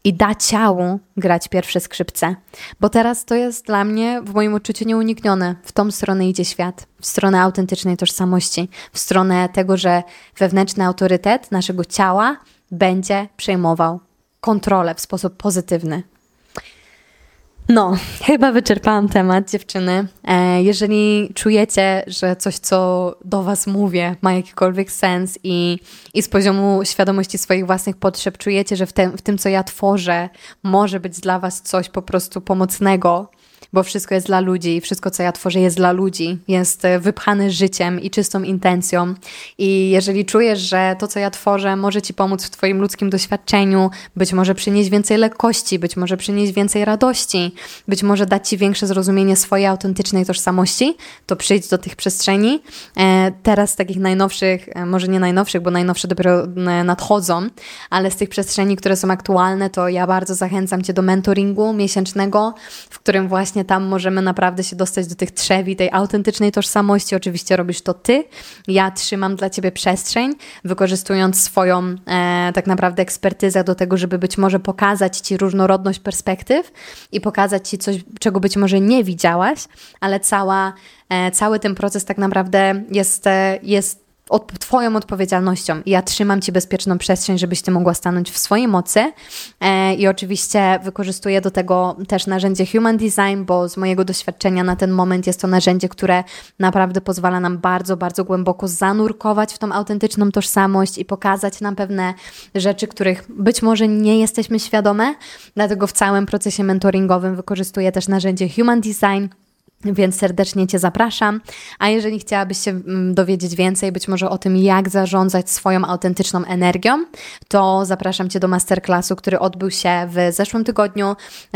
I da ciału grać pierwsze skrzypce. Bo teraz to jest dla mnie, w moim odczuciu, nieuniknione. W tą stronę idzie świat. W stronę autentycznej tożsamości. W stronę tego, że wewnętrzny autorytet naszego ciała będzie przejmował kontrolę w sposób pozytywny. No, chyba wyczerpałam temat, dziewczyny. Jeżeli czujecie, że coś, co do Was mówię, ma jakikolwiek sens i, i z poziomu świadomości swoich własnych potrzeb czujecie, że w tym, w tym, co ja tworzę, może być dla Was coś po prostu pomocnego, bo wszystko jest dla ludzi i wszystko, co ja tworzę, jest dla ludzi, jest wypchane życiem i czystą intencją. I jeżeli czujesz, że to, co ja tworzę, może Ci pomóc w Twoim ludzkim doświadczeniu, być może przynieść więcej lekkości, być może przynieść więcej radości, być może dać Ci większe zrozumienie swojej autentycznej tożsamości, to przyjdź do tych przestrzeni. Teraz z takich najnowszych, może nie najnowszych, bo najnowsze dopiero nadchodzą, ale z tych przestrzeni, które są aktualne, to ja bardzo zachęcam Cię do mentoringu miesięcznego, w którym właśnie tam możemy naprawdę się dostać do tych trzewi, tej autentycznej tożsamości. Oczywiście robisz to Ty. Ja trzymam dla Ciebie przestrzeń, wykorzystując swoją e, tak naprawdę ekspertyzę do tego, żeby być może pokazać Ci różnorodność perspektyw i pokazać Ci coś, czego być może nie widziałaś, ale cała, e, cały ten proces tak naprawdę jest, e, jest Od, twoją odpowiedzialnością. Ja trzymam Ci bezpieczną przestrzeń, żebyś Ty mogła stanąć w swojej mocy e, i oczywiście wykorzystuję do tego też narzędzie Human Design, bo z mojego doświadczenia na ten moment jest to narzędzie, które naprawdę pozwala nam bardzo, bardzo głęboko zanurkować w tą autentyczną tożsamość i pokazać nam pewne rzeczy, których być może nie jesteśmy świadome, dlatego w całym procesie mentoringowym wykorzystuję też narzędzie Human Design. Więc serdecznie Cię zapraszam, a jeżeli chciałabyś się dowiedzieć więcej, być może o tym, jak zarządzać swoją autentyczną energią, to zapraszam Cię do masterclassu, który odbył się w zeszłym tygodniu,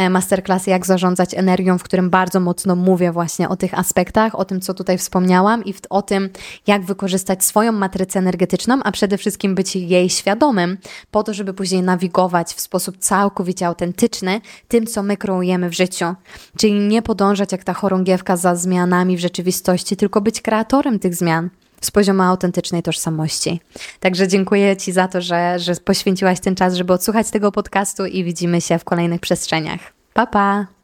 masterclass jak zarządzać energią, w którym bardzo mocno mówię właśnie o tych aspektach, o tym, co tutaj wspomniałam i o tym, jak wykorzystać swoją matrycę energetyczną, a przede wszystkim być jej świadomym, po to, żeby później nawigować w sposób całkowicie autentyczny tym, co my kreujemy w życiu, czyli nie podążać jak ta chorągiewka za zmianami w rzeczywistości, tylko być kreatorem tych zmian z poziomu autentycznej tożsamości. Także dziękuję Ci za to, że, że poświęciłaś ten czas, żeby odsłuchać tego podcastu i widzimy się w kolejnych przestrzeniach. Pa, pa!